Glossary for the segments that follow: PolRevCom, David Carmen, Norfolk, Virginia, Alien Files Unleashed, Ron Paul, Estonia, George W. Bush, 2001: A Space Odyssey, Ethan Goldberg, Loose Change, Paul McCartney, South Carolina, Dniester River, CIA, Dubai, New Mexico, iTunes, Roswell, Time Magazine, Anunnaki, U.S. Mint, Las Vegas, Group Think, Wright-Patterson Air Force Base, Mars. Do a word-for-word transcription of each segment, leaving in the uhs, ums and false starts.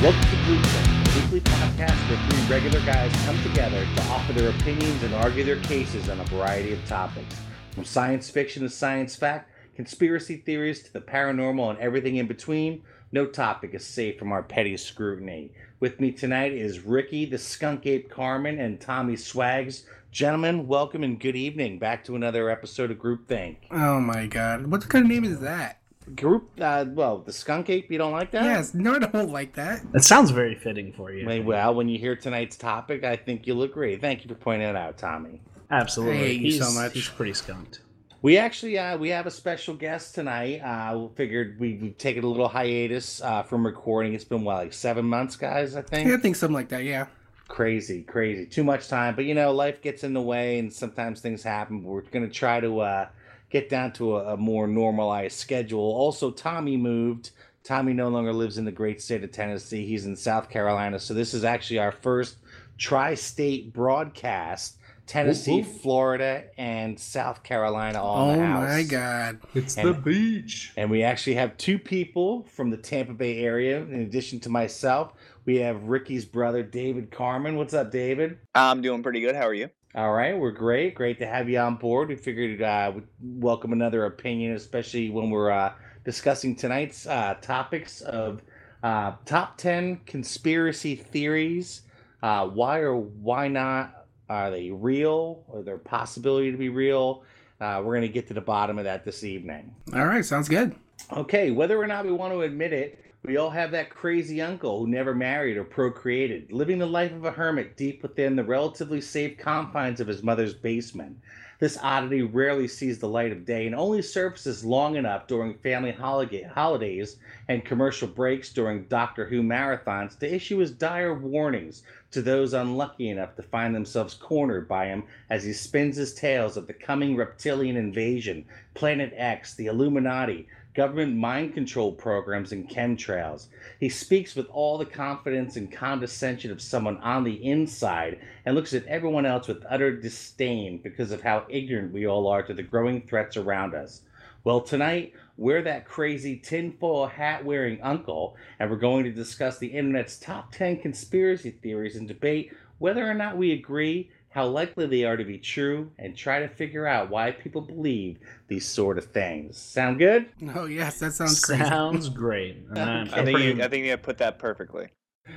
Welcome to Group Think, a weekly podcast where three regular guys come together to offer their opinions and argue their cases on a variety of topics. From science fiction to science fact, conspiracy theories to the paranormal and everything in between, no topic is safe from our petty scrutiny. With me tonight is Ricky, the Skunk Ape Carmen, and Tommy Swags. Gentlemen, welcome and good evening back to another episode of Group Think. Oh my God, what kind of name is that? Group, uh, well, the Skunk Ape, you don't like that? Yes, no, I don't like that. That sounds very fitting for you. Well, when you hear tonight's topic, I think you'll agree. Thank you for pointing it out, Tommy. Absolutely. Thank you so much. He's pretty skunked. We actually, uh, we have a special guest tonight. Uh, we figured we'd take a little hiatus uh, from recording. It's been, what, like seven months, guys, I think? Yeah, I think something like that, yeah. Crazy, crazy. Too much time. But, you know, life gets in the way, and sometimes things happen. We're going to try to... Uh, get down to a, a more normalized schedule. Also, Tommy moved. Tommy no longer lives in the great state of Tennessee. He's in South Carolina. So this is actually our first tri-state broadcast. Tennessee, ooh, ooh. Florida, and South Carolina all in the house. Oh, my God. It's and, the beach. And we actually have two people from the Tampa Bay area. In addition to myself, we have Ricky's brother, David Carmen. What's up, David? I'm doing pretty good. How are you? All right, we're great. Great to have you on board. We figured uh, we'd welcome another opinion, especially when we're uh, discussing tonight's uh, topics of uh, top ten conspiracy theories. Uh, why or why not? Are they real? Or their possibility to be real? Uh, we're going to get to the bottom of that this evening. All right, sounds good. Okay, whether or not we want to admit it, we all have that crazy uncle who never married or procreated, living the life of a hermit deep within the relatively safe confines of his mother's basement. This oddity rarely sees the light of day and only surfaces long enough during family holidays and commercial breaks during Doctor Who marathons to issue his dire warnings to those unlucky enough to find themselves cornered by him as he spins his tales of the coming reptilian invasion, Planet X, the Illuminati, government mind control programs, and chemtrails. He speaks with all the confidence and condescension of someone on the inside and looks at everyone else with utter disdain because of how ignorant we all are to the growing threats around us. Well, tonight, we're that crazy tinfoil hat-wearing uncle, and we're going to discuss the internet's top ten conspiracy theories and debate whether or not we agree, how likely they are to be true, and try to figure out why people believe these sort of things. Sound good? Oh, yes, that sounds great. Sounds great. Um, I think you, I think you put that perfectly.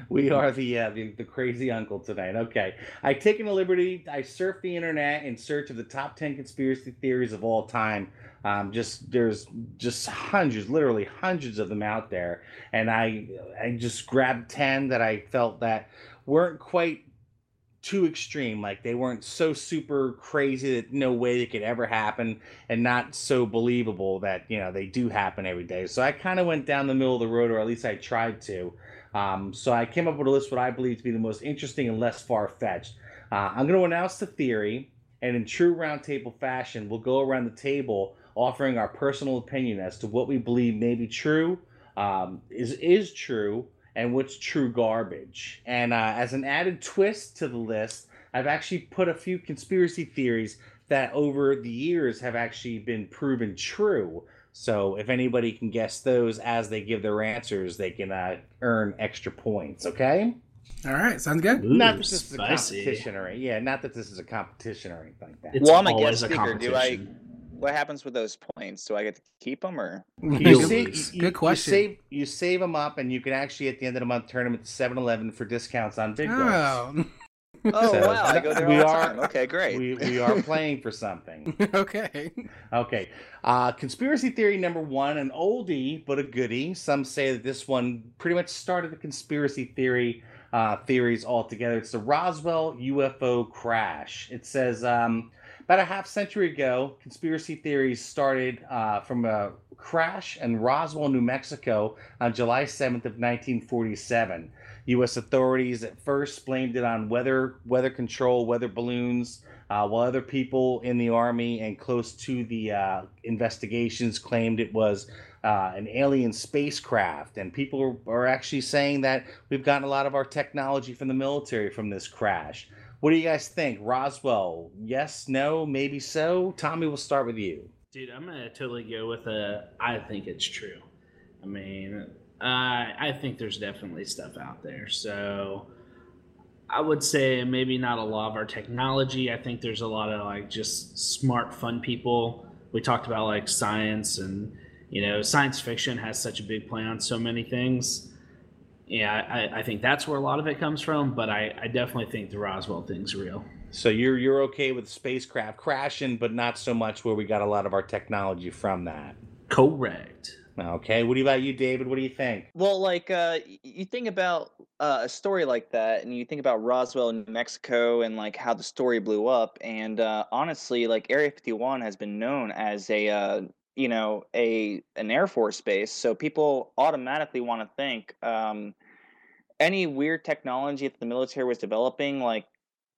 We are the, uh, the the crazy uncle tonight. Okay. I've taken a liberty. I surfed the internet in search of the top ten conspiracy theories of all time. Um, just there's just hundreds, literally hundreds of them out there. And I I just grabbed ten that I felt that weren't quite too extreme, like they weren't so super crazy that no way it could ever happen, and not so believable that, you know, they do happen every day. So I kind of went down the middle of the road, or at least I tried to. Um, so I came up with a list of what I believe to be the most interesting and less far-fetched. Uh, I'm going to announce the theory, and in true roundtable fashion, we'll go around the table offering our personal opinion as to what we believe may be true, um, is is true, and what's true garbage. And uh, as an added twist to the list, I've actually put a few conspiracy theories that over the years have actually been proven true. So if anybody can guess those as they give their answers, they can uh, earn extra points, okay? All right, sounds good. Ooh, not that this spicy. is a competition or yeah, not that this is a competition or anything like that. It's well, I'm a guest speaker. Do I? What happens with those points? Do I get to keep them, or you save, you, good question? You save, you save them up, and you can actually at the end of the month turn them at seven eleven for discounts on big ones. Oh, oh so wow! I go there all the time. Okay, great. We we are playing for something. okay. Okay. Uh, conspiracy theory number one, an oldie but a goodie. Some say that this one pretty much started the conspiracy theory uh, theories altogether. It's the Roswell U F O crash. It says. Um, About a half century ago, conspiracy theories started uh, from a crash in Roswell, New Mexico on July seventh of nineteen forty-seven. U S authorities at first blamed it on weather, weather control, weather balloons, uh, while other people in the Army and close to the uh, investigations claimed it was uh, an alien spacecraft. And people are actually saying that we've gotten a lot of our technology from the military from this crash. What do you guys think? Roswell, yes, no, maybe so? Tommy, we'll start with you. Dude, I'm going to totally go with a, I think it's true. I mean, uh, I think there's definitely stuff out there. So I would say maybe not a lot of our technology. I think there's a lot of like just smart, fun people. We talked about like science, and you know, science fiction has such a big play on so many things. Yeah, I, I think that's where a lot of it comes from, but I, I definitely think the Roswell thing's real. So you're you're okay with spacecraft crashing, but not so much where we got a lot of our technology from that. Correct. Okay. What about you, David? What do you think? Well, like uh, you think about uh, a story like that, and you think about Roswell in New Mexico and like how the story blew up. And uh, honestly, like Area fifty-one has been known as a uh, you know a an Air Force base, so people automatically want to think um, any weird technology that the military was developing, like,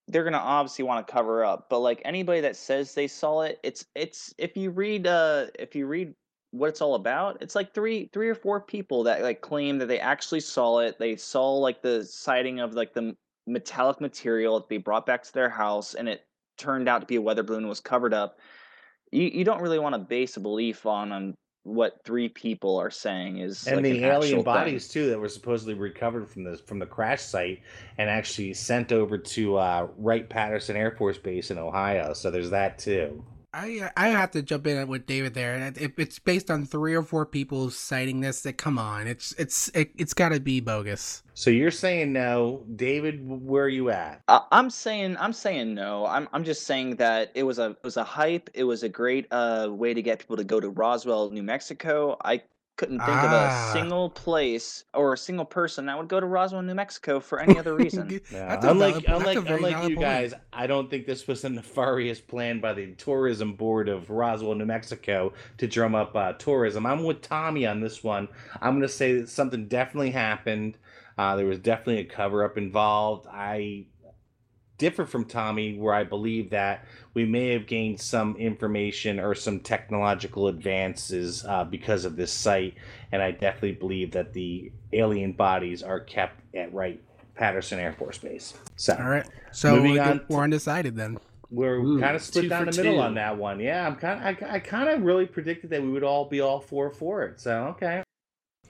they're gonna obviously want to cover up. But like anybody that says they saw it, it's it's if you read uh if you read what it's all about, it's like three three or four people that like claim that they actually saw it. They saw like the sighting of like the metallic material that they brought back to their house, and it turned out to be a weather balloon, was covered up. You you don't really want to base a belief on on what three people are saying is, and like the an alien bodies thing. Too that were supposedly recovered from the from the crash site and actually sent over to uh, Wright-Patterson Air Force Base in Ohio. So there's that too. I I have to jump in with David there. If it's based on three or four people citing this, that come on, it's it's it, it's got to be bogus. So you're saying no, David? Where are you at? Uh, I'm saying I'm saying no. I'm I'm just saying that it was a it was a hype. It was a great uh, way to get people to go to Roswell, New Mexico. I couldn't think ah. of a single place or a single person that would go to Roswell, New Mexico for any other reason. Yeah. Unlike, valid, unlike, unlike you point. guys, I don't think this was a nefarious plan by the tourism board of Roswell, New Mexico to drum up uh, tourism. I'm with Tommy on this one. I'm going to say that something definitely happened. Uh, there was definitely a cover-up involved. I differ from Tommy where I believe that we may have gained some information or some technological advances uh, because of this site, and I definitely believe that the alien bodies are kept at Wright-Patterson Air Force Base. So, all right, so moving on, we're undecided then. We're Ooh, kind of split down the middle two. on that one. Yeah, I'm kind of, I, I kind of really predicted that we would all be all four for it. So okay,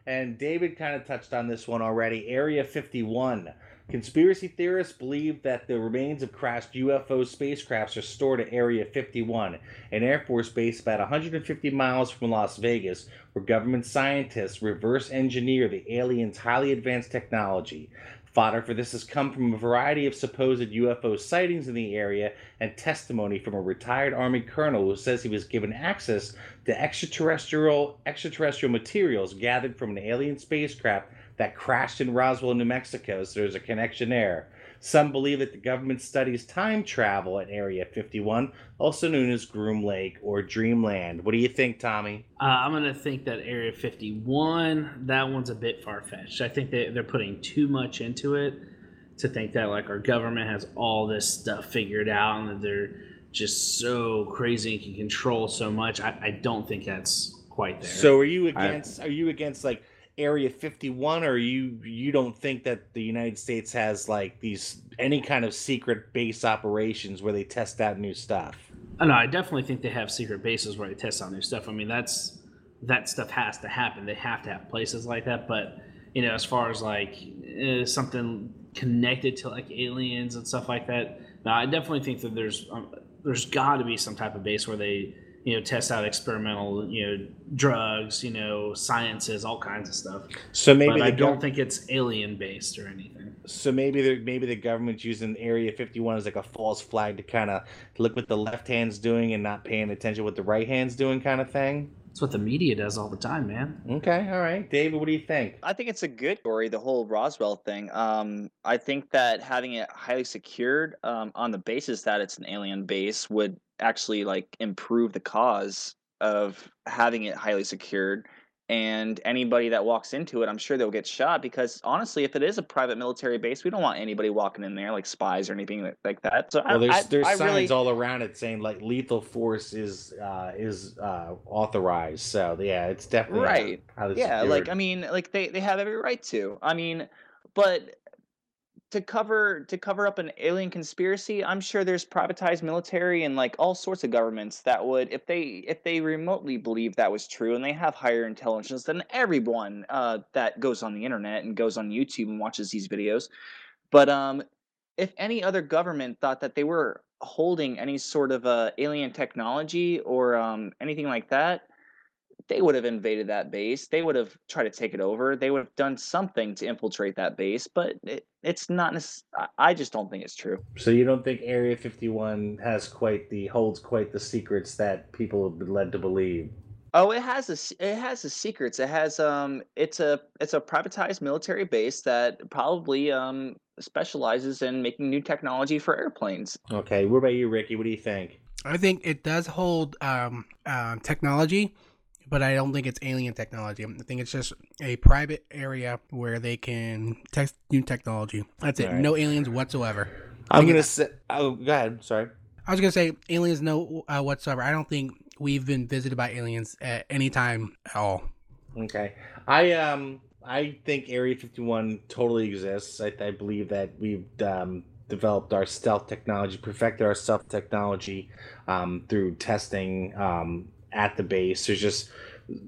and David kind of touched on this one already. Area fifty-one. Conspiracy theorists believe that the remains of crashed U F O spacecrafts are stored at Area fifty-one, an Air Force base about one hundred fifty miles from Las Vegas, where government scientists reverse engineer the aliens' highly advanced technology. Fodder for this has come from a variety of supposed U F O sightings in the area and testimony from a retired Army colonel who says he was given access to extraterrestrial, extraterrestrial materials gathered from an alien spacecraft that crashed in Roswell, New Mexico, so there's a connection there. Some believe that the government studies time travel at Area fifty-one, also known as Groom Lake or Dreamland. What do you think, Tommy? Uh, I'm going to think that Area fifty-one, that one's a bit far-fetched. I think they, they're putting too much into it to think that like our government has all this stuff figured out and that they're just so crazy and can control so much. I, I don't think that's quite there. So are you against, I, are you against like, Area fifty-one, or you you don't think that the United States has like these any kind of secret base operations where they test out new stuff? Oh, no, I definitely think they have secret bases where they test out new stuff. I mean, that's that stuff has to happen. They have to have places like that. But you know, as far as like uh, something connected to like aliens and stuff like that, no, I definitely think that there's um, there's got to be some type of base where they, you know, test out experimental, you know, drugs, you know, sciences, all kinds of stuff. So maybe but I don't go- think it's alien based or anything. So maybe the maybe the government's using Area fifty-one as like a false flag to kind of look what the left hand's doing and not paying attention what the right hand's doing, kind of thing. That's what the media does all the time, man. Okay, all right, David, what do you think? I think it's a good story, the whole Roswell thing. Um, I think that having it highly secured um, on the basis that it's an alien base would actually like improve the cause of having it highly secured. And anybody that walks into it, I'm sure they'll get shot, because honestly, if it is a private military base, we don't want anybody walking in there like spies or anything like that. So well, I, there's, there's I, signs I really... all around it saying like lethal force is uh, is uh, authorized. So yeah, it's definitely right. How yeah, secured. Like I mean, like they, they have every right to. I mean, but to cover to cover up an alien conspiracy, I'm sure there's privatized military and like all sorts of governments that would, if they if they remotely believe that was true and they have higher intelligence than everyone uh, that goes on the internet and goes on YouTube and watches these videos. But um, if any other government thought that they were holding any sort of uh, alien technology or um, anything like that, they would have invaded that base. They would have tried to take it over. They would have done something to infiltrate that base, but it, it's not – I just don't think it's true. So you don't think Area fifty-one has quite the – holds quite the secrets that people have been led to believe? Oh, it has a, it has the secrets. It has um, it's a it's a privatized military base that probably um specializes in making new technology for airplanes. Okay, what about you, Ricky? What do you think? I think it does hold um, um technology, but I don't think it's alien technology. I think it's just a private area where they can test new technology. That's it. All right. No aliens whatsoever. I'm gonna say. Oh, go ahead. Sorry. I was gonna say aliens, no uh, whatsoever. I don't think we've been visited by aliens at any time at all. Okay. I um I think Area fifty-one totally exists. I, I believe that we've um, developed our stealth technology, perfected our stealth technology um, through testing um, at the base. There's just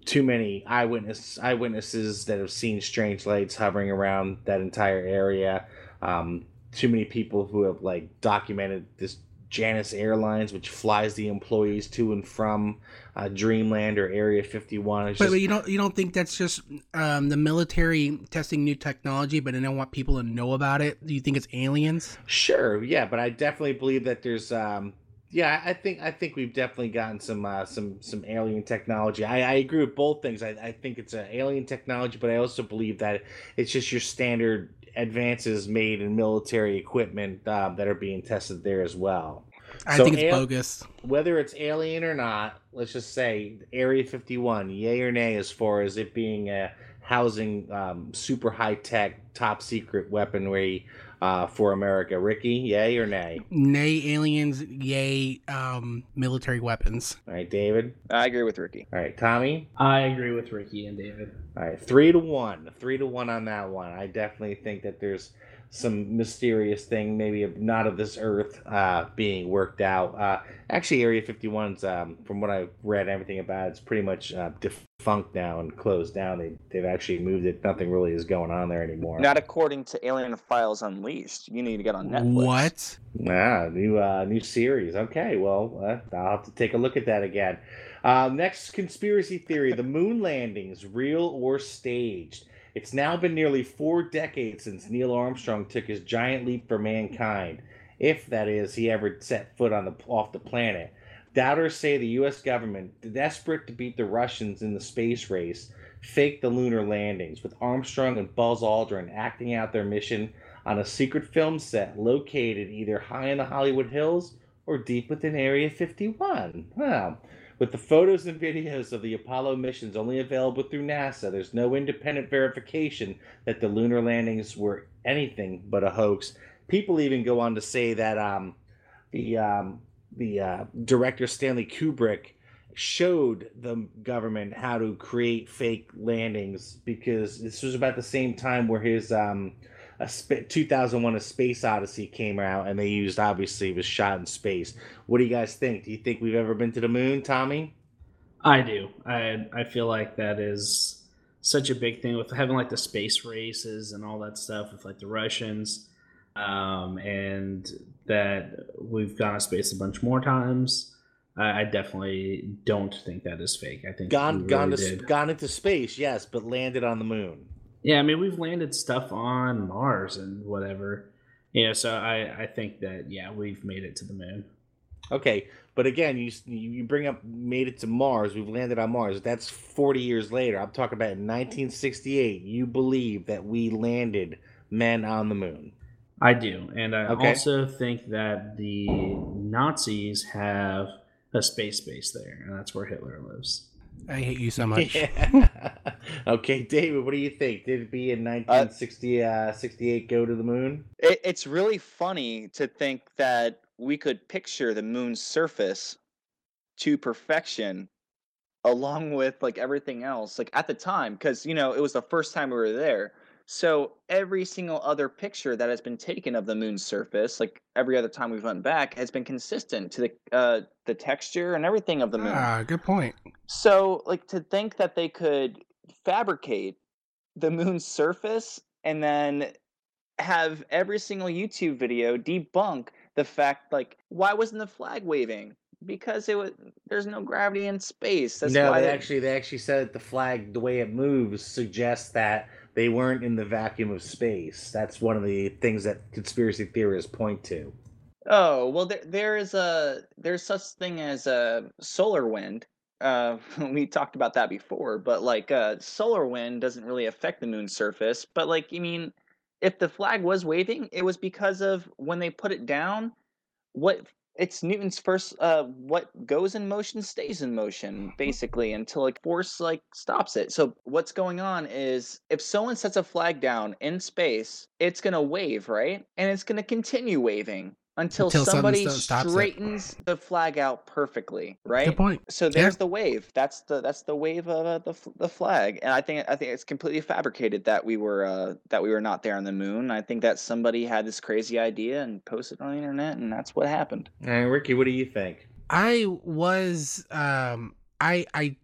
too many eyewitness eyewitnesses that have seen strange lights hovering around that entire area. Um, too many people who have like documented this. Janus Airlines, which flies the employees to and from uh, Dreamland or Area fifty-one. It's but, just... but you don't you don't think that's just um, the military testing new technology, but they don't want people to know about it? Do you think it's aliens? Sure, yeah, but I definitely believe that there's. Um, yeah, I think I think we've definitely gotten some uh, some some alien technology. I, I agree with both things. I, I think it's an alien technology, but I also believe that it's just your standard advances made in military equipment uh, that are being tested there as well. I so think it's al- bogus. Whether it's alien or not, let's just say Area fifty-one, yay or nay, as far as it being a housing um, super high-tech, top-secret weaponry uh, for America. Ricky, yay or nay? Nay aliens, yay um, military weapons. All right, David? I agree with Ricky. All right, Tommy? I agree with Ricky and David. All right, three to one. Three to one on that one. I definitely think that there's some mysterious thing, maybe not of this earth, uh, being worked out. Uh, actually, Area fifty-one's, um, from what I've read, everything about it, it's pretty much uh, defunct now and closed down. They, they've actually moved it. Nothing really is going on there anymore. Not according to Alien Files Unleashed. You need to get on Netflix. What? Ah, new, uh, new series. Okay, well, uh, I'll have to take a look at that again. Uh, next conspiracy theory, the moon landings, real or staged? It's now been nearly four decades since Neil Armstrong took his giant leap for mankind, if, that is, he ever set foot on the off the planet. Doubters say the U S government, desperate to beat the Russians in the space race, faked the lunar landings, with Armstrong and Buzz Aldrin acting out their mission on a secret film set located either high in the Hollywood Hills or deep within Area fifty-one. Wow. With the photos and videos of the Apollo missions only available through NASA, there's no independent verification that the lunar landings were anything but a hoax. People even go on to say that um, the um, the uh, director Stanley Kubrick showed the government how to create fake landings, because this was about the same time where his um, a sp- two thousand one A Space Odyssey came out, and they used, obviously, it was shot in space. What do you guys think? Do you think we've ever been to the moon, Tommy? I do. I I feel like that is such a big thing with having, like, the space races and all that stuff with, like, the Russians, um, and that we've gone to space a bunch more times. I, I definitely don't think that is fake. I think gone really gone to, gone into space, yes, but landed on the moon. Yeah, I mean, we've landed stuff on Mars and whatever, you know, so I, I think that, yeah, we've made it to the moon. Okay, but again, you you bring up made it to Mars, we've landed on Mars. That's forty years later. I'm talking about in nineteen sixty-eight, you believe that we landed men on the moon. I do, and I okay. also think that the Nazis have a space base there, and that's where Hitler lives. I hate you so much. Yeah. Okay, David, what do you think? Did it be in nineteen sixty-eight go to the moon? It, it's really funny to think that we could picture the moon's surface to perfection along with like everything else. Like at the time, because, you know, it was the first time we were there. So every single other picture that has been taken of the moon's surface, like every other time we've went back, has been consistent to the uh, the texture and everything of the moon. Ah, good point. So, like, to think that they could fabricate the moon's surface and then have every single YouTube video debunk the fact, like, why wasn't the flag waving? Because it was, there's no gravity in space. That's no, why they actually they actually said that the flag, the way it moves, suggests that they weren't in the vacuum of space. That's one of the things that conspiracy theorists point to. Oh well, there there is a there's such thing as a solar wind. Uh, we talked about that before, but like uh, solar wind doesn't really affect the moon's surface. But like, I mean, if the flag was waving, it was because of when they put it down. What? It's Newton's first, uh, what goes in motion stays in motion, basically, until like force like stops it. So what's going on is, if someone sets a flag down in space, it's going to wave, right? And it's going to continue waving until, until somebody straightens the flag out perfectly, right? Good point. So there's yeah. the wave. That's the that's the wave of uh, the the flag. And I think I think it's completely fabricated that we were uh, that we were not there on the moon. I think that somebody had this crazy idea and posted it on the internet, and that's what happened. Hey, Ricky, what do you think? I was um I I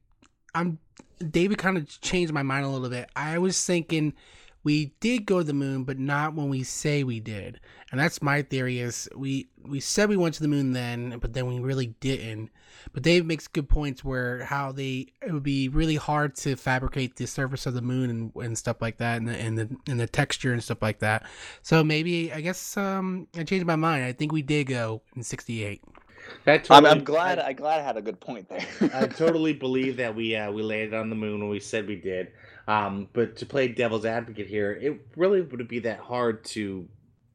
I'm David kind of changed my mind a little bit. I was thinking we did go to the moon, but not when we say we did. And that's my theory, is we, we said we went to the moon then, but then we really didn't. But Dave makes good points where how they, it would be really hard to fabricate the surface of the moon and, and stuff like that, and the, and the and the texture and stuff like that. So maybe, I guess, um, I changed my mind. I think we did go in sixty-eight. Totally, I'm, I'm glad I, I glad I had a good point there. I totally believe that we uh, we landed on the moon when we said we did. Um, but to play devil's advocate here, it really wouldn't be that hard to,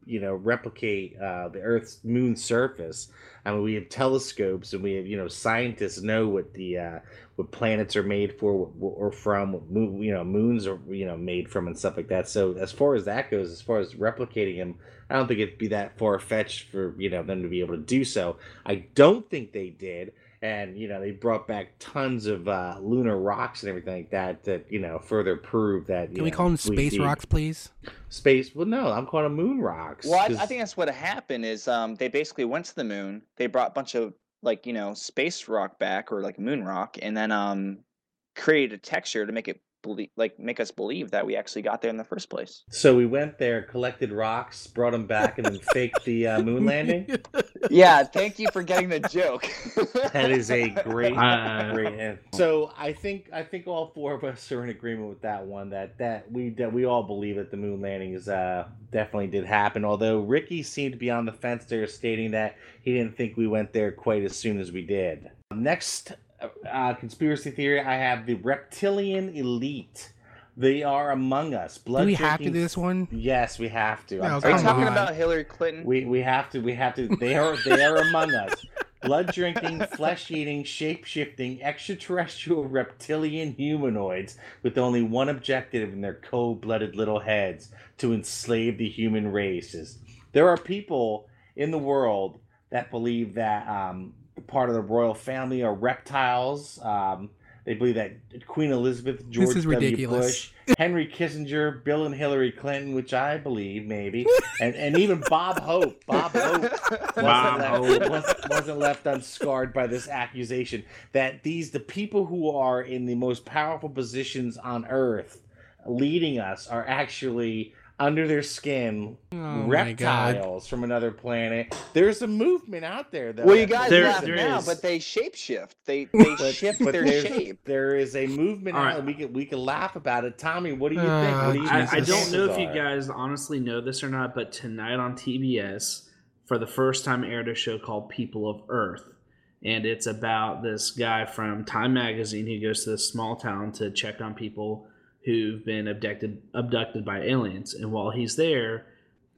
you know, replicate uh, the Earth's moon surface. I mean, we have telescopes, and we have, you know, scientists know what the uh, what planets are made for, what, what, or from, what moon, you know, moons are, you know, made from, and stuff like that. So as far as that goes, as far as replicating them, I don't think it'd be that far fetched for, you know, them to be able to do so. I don't think they did. And, you know, they brought back tons of uh, lunar rocks and everything like that that, you know, further prove that. Can we call them space rocks, please? Space? Well, no, I'm calling them moon rocks. Well, I, I think that's what happened is um, they basically went to the moon. They brought a bunch of, like, you know, space rock back, or like moon rock, and then um, created a texture to make it believe, like, make us believe that we actually got there in the first place. So we went there, collected rocks, brought them back, and then faked the uh, moon landing. Yeah, thank you for getting the joke. That is a great, uh, great hint. So I think I think all four of us are in agreement with that one. That that we that we all believe that the moon landings uh, definitely did happen. Although Ricky seemed to be on the fence there, stating that he didn't think we went there quite as soon as we did. Next. Uh, conspiracy theory, I have the reptilian elite. They are among us. Blood do we drinking... have to do this one? Yes, we have to. No, are you talking on. about Hillary Clinton? We we have to. We have to. They are they are among us. Blood drinking, flesh eating, shape shifting, extraterrestrial reptilian humanoids with only one objective in their cold blooded little heads: to enslave the human races. There are people in the world that believe that. Um, part of the royal family are reptiles. Um, they believe that Queen Elizabeth, George W. Bush, Henry Kissinger, Bill and Hillary Clinton, which I believe maybe, and, and even Bob Hope. Bob Hope wasn't, Bob left, wasn't, wasn't left unscarred by this accusation that these the people who are in the most powerful positions on Earth leading us are actually under their skin, oh, reptiles from another planet. There's a movement out there, though. Well, you guys there, laugh there now, is. But they shapeshift. They they but, shift but their shape. There is a movement right. out, and we can we can laugh about it. Tommy, what do you uh, think? What do you I, I don't know if are? you guys honestly know this or not, but tonight on T B S, for the first time, aired a show called People of Earth, and it's about this guy from Time Magazine who goes to this small town to check on people who've been abducted abducted by aliens. And while he's there,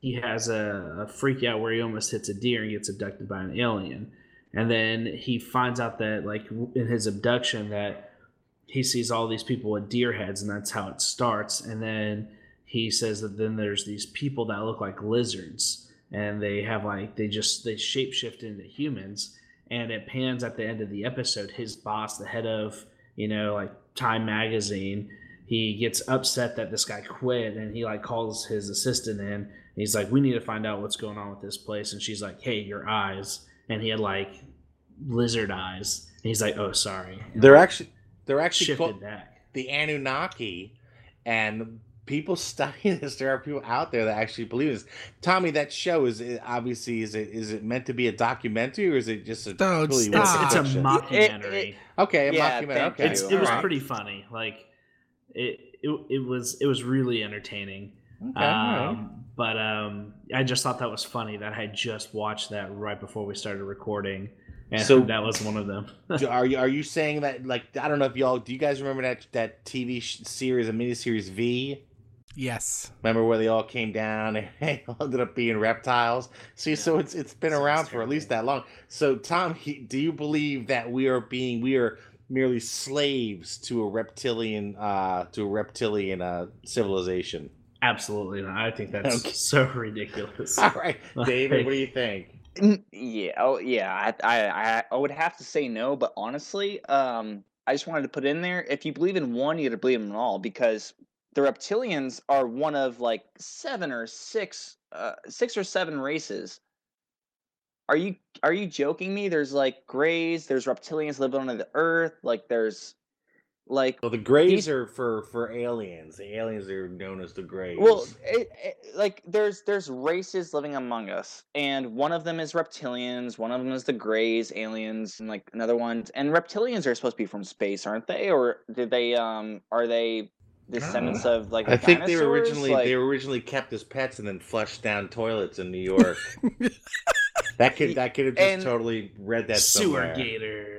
he has a, a freak out where he almost hits a deer and gets abducted by an alien. And then he finds out that, like, in his abduction, that he sees all these people with deer heads, and that's how it starts. And then he says that then there's these people that look like lizards, and they have, like, they just, they shapeshift into humans. And it pans at the end of the episode, his boss, the head of, you know, like, Time Magazine, he gets upset that this guy quit, and he like calls his assistant in, and he's like, we need to find out what's going on with this place. And she's like, hey, your eyes. And he had like lizard eyes. And he's like, oh, sorry. And they're like, actually they're actually called back. The Anunnaki, and people study this. There are people out there that actually believe this. Tommy, that show is it, obviously is it is it meant to be a documentary, or is it just a oh, totally it's, it's a mockumentary? It, it, okay, a yeah, mockumentary. Okay, it's, it All was right. pretty funny. Like. It, it it was it was really entertaining, okay, um, right. but um, I just thought that was funny that I just watched that right before we started recording, and so that was one of them. are you are you saying that, like, I don't know if y'all do you guys remember that that T V series, a miniseries V? Yes. Remember where they all came down and they ended up being reptiles? See, yeah. so it's it's been Sounds around for at least that long. So Tom, do you believe that we are being we are merely slaves to a reptilian, uh, to a reptilian uh, civilization? Absolutely not. I think that's okay. so ridiculous. All right, David, what do you think? Yeah, oh yeah, I, I, I would have to say no, but honestly, um, I just wanted to put in there: if you believe in one, you got to believe in all, because the reptilians are one of like seven or six, uh, six or seven races. Are you are you joking me? There's like Greys, there's reptilians living on the Earth, like there's like. Well, the Greys these... are for, for aliens. The aliens are known as the Greys. Well, it, it, like there's there's races living among us, and one of them is reptilians, one of them is the Greys, aliens, and like another one. And reptilians are supposed to be from space, aren't they? Or did they? Um, are they descendants uh, of like? I think dinosaurs? they were originally like... they were originally kept as pets and then flushed down toilets in New York. That could that could have just and totally read that somewhere. Sewer gator.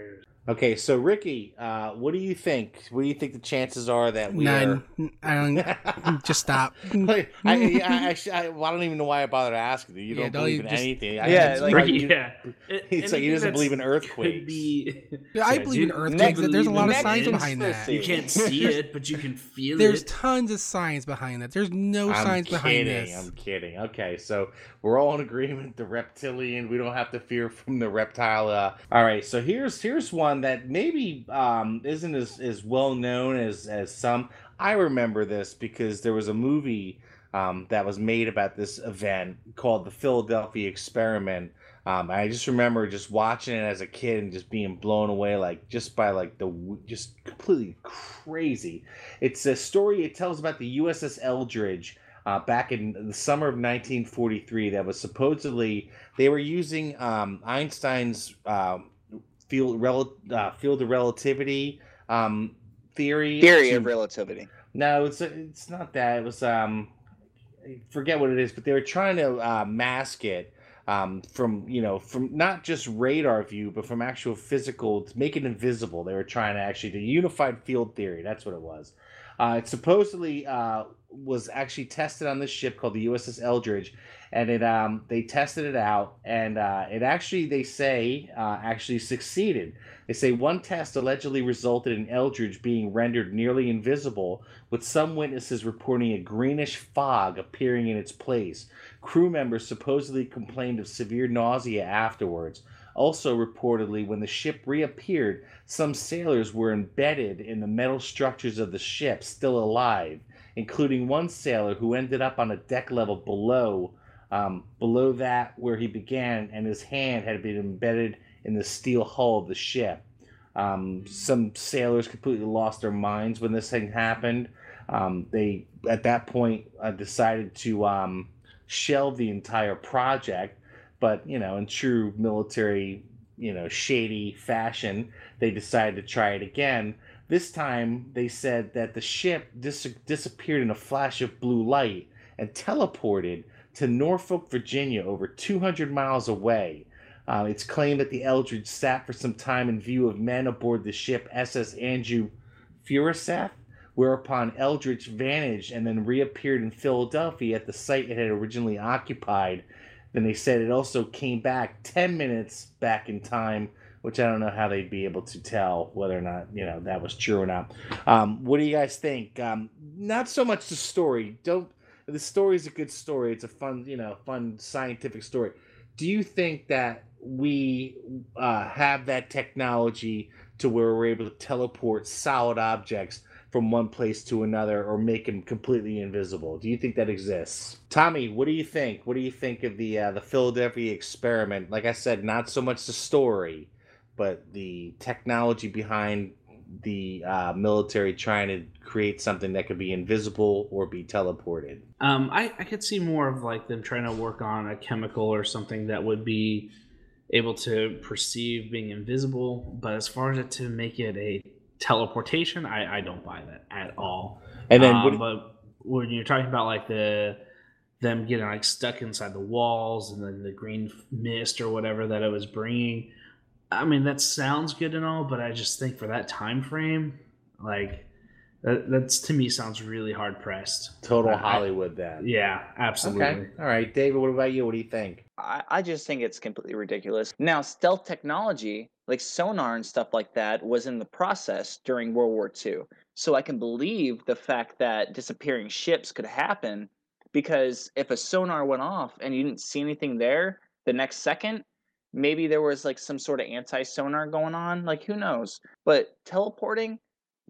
Okay, so Ricky, uh, what do you think? What do you think the chances are that we None. are? I don't. Just stop. Like, I, I, I, I, I don't even know why I bothered asking you. You yeah, don't, don't believe in just, anything. Yeah, I like, Ricky, you, yeah. It, it's like he doesn't believe in earthquakes. Be... Yeah, I believe in earthquakes. There's a lot of science behind that. You can't see it, but you can feel There's it. There's tons of science behind that. There's no I'm science kidding, behind this. I'm kidding. Okay, so we're all in agreement. The reptilian. We don't have to fear from the reptile. Uh, all right, so here's here's one that maybe um, isn't as, as well known as, as some. I remember this because there was a movie um, that was made about this event called the Philadelphia Experiment. Um, and I just remember just watching it as a kid and just being blown away, like just by like the just completely crazy. It's a story it tells about the U S S Eldridge uh, back in the summer of nineteen forty-three. That was supposedly they were using um, Einstein's. Uh, Field, rel, uh, field of relativity um, theory. Theory of relativity. No, it's it's not that. It was um, I forget what it is, but they were trying to uh, mask it um, from you know from not just radar view, but from actual physical to make it invisible. They were trying to actually the unified field theory. That's what it was. Uh, it supposedly uh, was actually tested on this ship called the U S S Eldridge. And it um they tested it out, and uh, it actually they say uh, actually succeeded. They say one test allegedly resulted in Eldridge being rendered nearly invisible, with some witnesses reporting a greenish fog appearing in its place. Crew members supposedly complained of severe nausea afterwards. Also reportedly, when the ship reappeared, some sailors were embedded in the metal structures of the ship, still alive, including one sailor who ended up on a deck level below. Um, below that where he began, and his hand had been embedded in the steel hull of the ship. Um, some sailors completely lost their minds when this thing happened. Um, they, at that point, uh, decided to um, shelve the entire project, but, you know, in true military, you know, shady fashion, they decided to try it again. This time, they said that the ship dis- disappeared in a flash of blue light and teleported to Norfolk, Virginia, over two hundred miles away. Uh, it's claimed that the Eldridge sat for some time in view of men aboard the ship S S Andrew Furuseth, whereupon Eldridge vanished and then reappeared in Philadelphia at the site it had originally occupied. Then they said it also came back ten minutes back in time, which I don't know how they'd be able to tell whether or not, you know, that was true or not. Um, what do you guys think? Um, not so much the story. Don't The story is a good story. It's a fun, you know, fun scientific story. Do you think that we uh, have that technology to where we're able to teleport solid objects from one place to another or make him completely invisible? Do you think that exists? Tommy, what do you think? What do you think of the uh, the Philadelphia experiment? Like I said, not so much the story, but the technology behind the uh, military trying to create something that could be invisible or be teleported. Um, I, I could see more of like them trying to work on a chemical or something that would be able to perceive being invisible, but as far as it to make it a teleportation, I, I don't buy that at all. And then, um, what, but when you're talking about like the them getting like stuck inside the walls and then the green mist or whatever that it was bringing, I mean that sounds good and all, but I just think for that time frame, like that, that's to me sounds really hard pressed. Total uh, Hollywood, that. Yeah, absolutely. Okay. All right, David. What about you? What do you think? I just think it's completely ridiculous. Now, stealth technology, like sonar and stuff like that, was in the process during World War Two. So I can believe the fact that disappearing ships could happen, because if a sonar went off and you didn't see anything there the next second, maybe there was like some sort of anti-sonar going on. Like, who knows? But teleporting,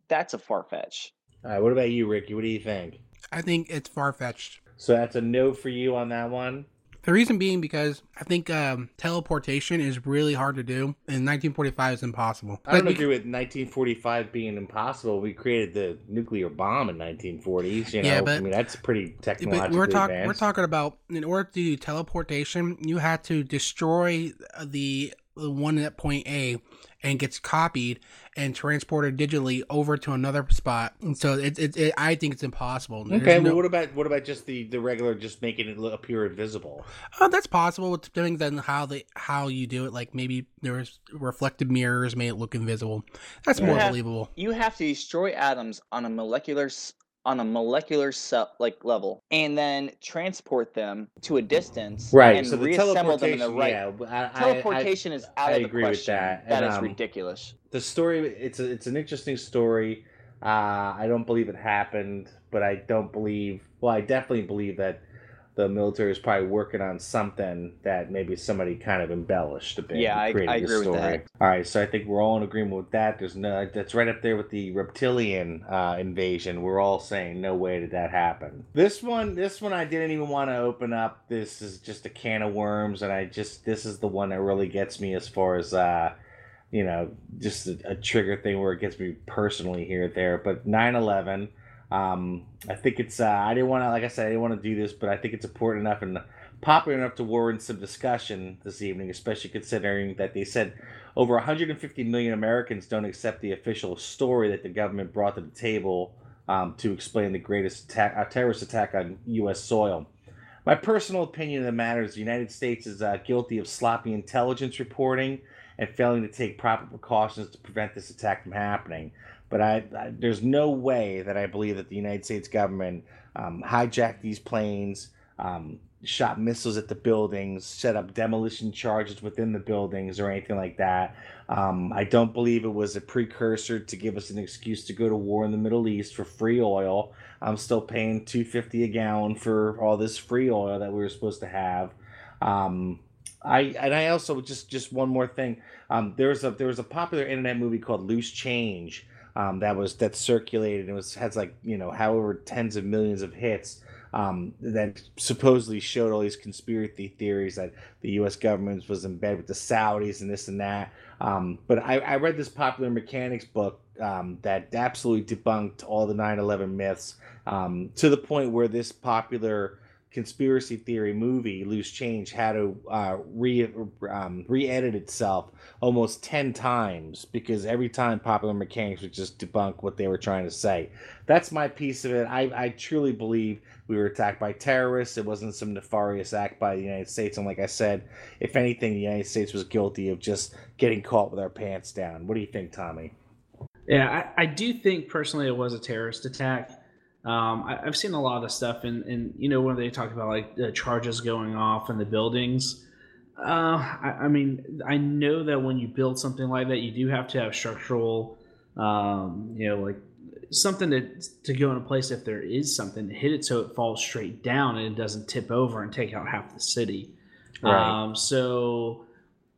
that's a far-fetched. All right, what about you, Ricky? What do you think? I think it's far-fetched. So that's a no for you on that one? The reason being because I think um, teleportation is really hard to do, and nineteen forty-five is impossible. I don't agree with nineteen forty-five being impossible. We created the nuclear bomb in nineteen forties. You know, yeah, but, I mean that's pretty technologically we're talk, advanced. We're talking about in order to do teleportation, you had to destroy the, the one at point A, and gets copied and transported digitally over to another spot. And so it, it, it, I think it's impossible. There's okay, no... well, what about what about just the, the regular, just making it appear invisible? Oh, that's possible. It depends on how they how you do it. Like maybe there's reflective mirrors made it look invisible. That's you more have, believable. You have to destroy atoms on a molecular on a molecular cell, like level, and then transport them to a distance, right? And so the reassemble them in the right. Yeah, I, teleportation I, I, is out I of the agree question. With that. That and, is um, ridiculous. The story, it's a, it's an interesting story. Uh, I don't believe it happened, but I don't believe. Well, I definitely believe that the military is probably working on something that maybe somebody kind of embellished a bit. Yeah, I, I agree story. With that. All right, so I think we're all in agreement with that. There's no, that's right up there with the reptilian uh, invasion. We're all saying no way did that happen. This one, this one I didn't even want to open up. This is just a can of worms, and I just this is the one that really gets me as far as uh, you know, just a, a trigger thing where it gets me personally here and there. But nine eleven. Um, I think it's, uh, I didn't want to, like I said, I didn't want to do this, but I think it's important enough and popular enough to warrant some discussion this evening, especially considering that they said over one hundred fifty million Americans don't accept the official story that the government brought to the table um, to explain the greatest attack, uh, terrorist attack on U S soil. My personal opinion of the matter is the United States is uh, guilty of sloppy intelligence reporting and failing to take proper precautions to prevent this attack from happening. But I, I, there's no way that I believe that the United States government um, hijacked these planes, um, shot missiles at the buildings, set up demolition charges within the buildings or anything like that. Um, I don't believe it was a precursor to give us an excuse to go to war in the Middle East for free oil. I'm still paying two dollars and fifty cents a gallon for all this free oil that we were supposed to have. Um, I and I also just just one more thing. Um, there was a there was a popular internet movie called Loose Change. Um, that was that circulated and it was has like you know however tens of millions of hits um, that supposedly showed all these conspiracy theories that the U S government was in bed with the Saudis and this and that. Um, but I, I read this Popular Mechanics book um, that absolutely debunked all the nine eleven myths um, to the point where this popular conspiracy theory movie Loose Change had to uh, re um, re-edit itself almost ten times because every time Popular Mechanics would just debunk what they were trying to say. That's my piece of it. I, I truly believe we were attacked by terrorists. It wasn't some nefarious act by the United States. And like I said, if anything, the United States was guilty of just getting caught with our pants down. What do you think, Tommy? Yeah, I, I do think personally it was a terrorist attack. Um, I, I've seen a lot of the stuff, and, and you know, when they talk about like the charges going off in the buildings, uh, I, I mean, I know that when you build something like that, you do have to have structural, um, you know, like something to to go into place if there is something to hit it so it falls straight down and it doesn't tip over and take out half the city. Right. Um, so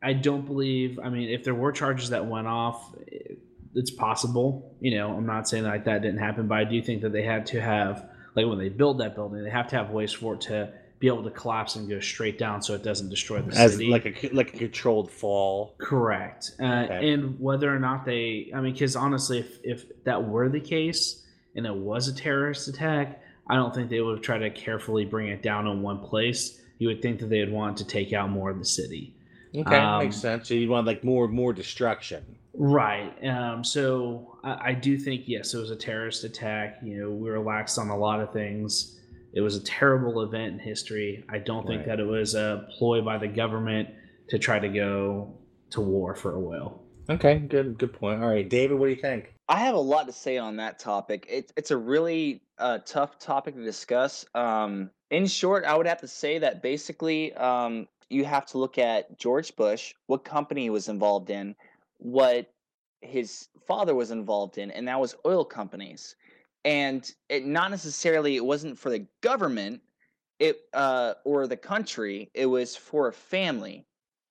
I don't believe, I mean, if there were charges that went off, it, it's possible. You know, I'm not saying like that didn't happen, but I do think that they had to have, like when they build that building, they have to have ways for it to be able to collapse and go straight down so it doesn't destroy the As city. Like a, like a controlled fall. Correct. Uh, okay. And whether or not they, I mean, because honestly, if, if that were the case and it was a terrorist attack, I don't think they would have tried to carefully bring it down in one place. You would think that they would want to take out more of the city. Okay, um, makes sense. So you'd want like more more destruction. Right. Um, so I, I do think, yes, it was a terrorist attack. You know, we were lax on a lot of things. It was a terrible event in history. I don't think right. that it was a ploy by the government to try to go to war for oil. Okay, good good point. All right, David, what do you think? I have a lot to say on that topic. It, it's a really uh, tough topic to discuss. Um, in short, I would have to say that basically um, you have to look at George Bush, what company he was involved in, what his father was involved in, and that was oil companies. And it not necessarily, it wasn't for the government it uh, or the country, it was for a family.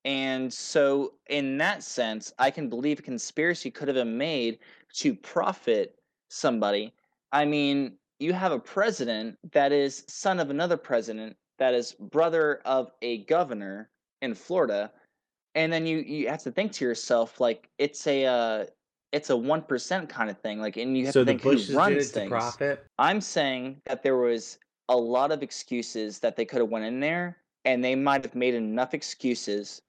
And so in that sense, I can believe a conspiracy could have been made to profit somebody. I mean, you have a president that is son of another president that is brother of a governor in Florida. And then you, you have to think to yourself, like, it's a uh, it's a one percent kind of thing. Like, and you have so to think who runs things. Profit? I'm saying that there was a lot of excuses that they could have went in there, and they might have made enough excuses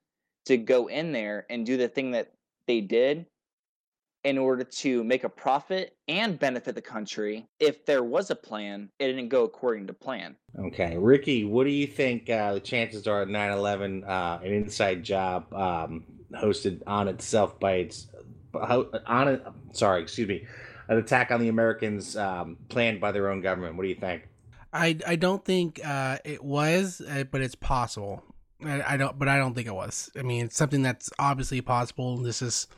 to go in there and do the thing that they did in order to make a profit and benefit the country. If there was a plan, it didn't go according to plan. Okay. Ricky, what do you think uh, the chances are nine eleven, uh, an inside job um, hosted on itself by its... on it, sorry, excuse me, an attack on the Americans um, planned by their own government? What do you think? I, I don't think uh, it was, uh, but it's possible. I, I don't, but I don't think it was. I mean, it's something that's obviously possible. This is,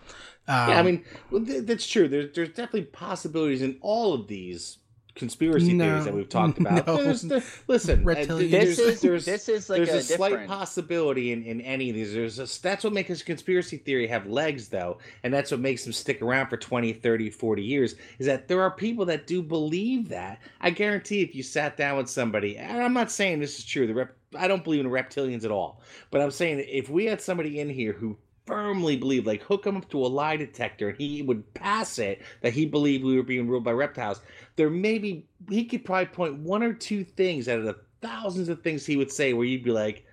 um, yeah. I mean, well, th- that's true. There's there's definitely possibilities in all of these conspiracy no, theories that we've talked about. No. There's, there's, listen, uh, there's, this is there's, this is like there's a, a slight different... possibility in, in any of these. There's a, that's what makes a conspiracy theory have legs, though, and that's what makes them stick around for twenty, thirty, forty years, is that there are people that do believe that. I guarantee if you sat down with somebody, and I'm not saying this is true, the rep, I don't believe in reptilians at all, but I'm saying that if we had somebody in here who firmly believed, like hook him up to a lie detector and he would pass it, that he believed we were being ruled by reptiles, there may be, he could probably point one or two things out of the thousands of things he would say where you'd be like,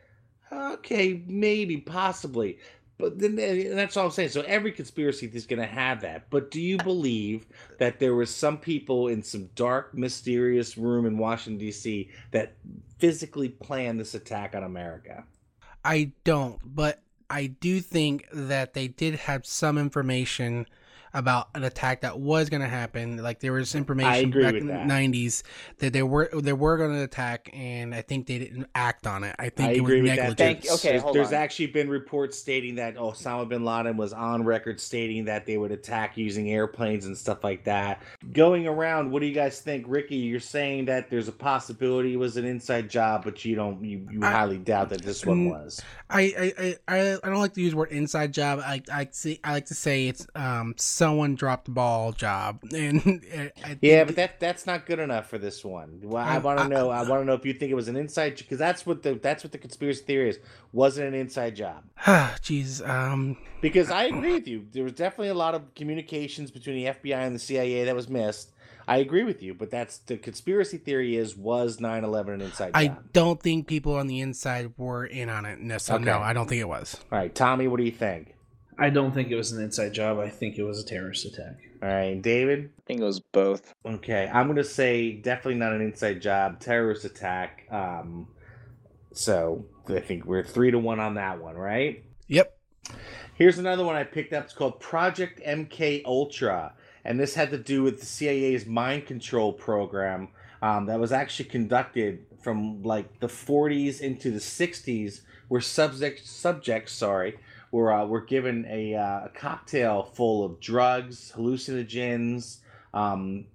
okay, maybe, possibly. But then, and that's all I'm saying. So every conspiracy is going to have that. But do you believe that there were some people in some dark, mysterious room in Washington, D C that physically planned this attack on America? I don't, but I do think that they did have some information about an attack that was going to happen. Like there was information back in that. the nineties that they were they were going to attack, and I think they didn't act on it. I think I it agree was with negligence. That. Thank, okay, there's, hold there's on. actually been reports stating that Osama bin Laden was on record stating that they would attack using airplanes and stuff like that. Going around, what do you guys think, Ricky? You're saying that there's a possibility it was an inside job, but you don't you, you I, highly doubt that this one was. I I, I I don't like to use the word inside job. I I see I like to say it's um. someone dropped the ball job, and I yeah, but that that's not good enough for this one. Well, I want to know. I, I want to know if you think it was an inside, because that's what the that's what the conspiracy theory is. Wasn't an inside job. Jeez. um, because I agree with you. There was definitely a lot of communications between the F B I and the C I A that was missed. I agree with you, but that's the conspiracy theory is, was nine eleven an inside job? I don't think people on the inside were in on it. No, so okay. no, I don't think it was. All right, Tommy, what do you think? I don't think it was an inside job. I think it was a terrorist attack. All right, David? I think it was both. Okay, I'm going to say definitely not an inside job, terrorist attack. Um, so I think we're three to one on that one, right? Yep. Here's another one I picked up. It's called Project M K Ultra, and this had to do with the C I A's mind control program um, that was actually conducted from like the forties into the sixties, where subject, subjects, sorry, We're, uh, we're given a, uh, a cocktail full of drugs, hallucinogens, um,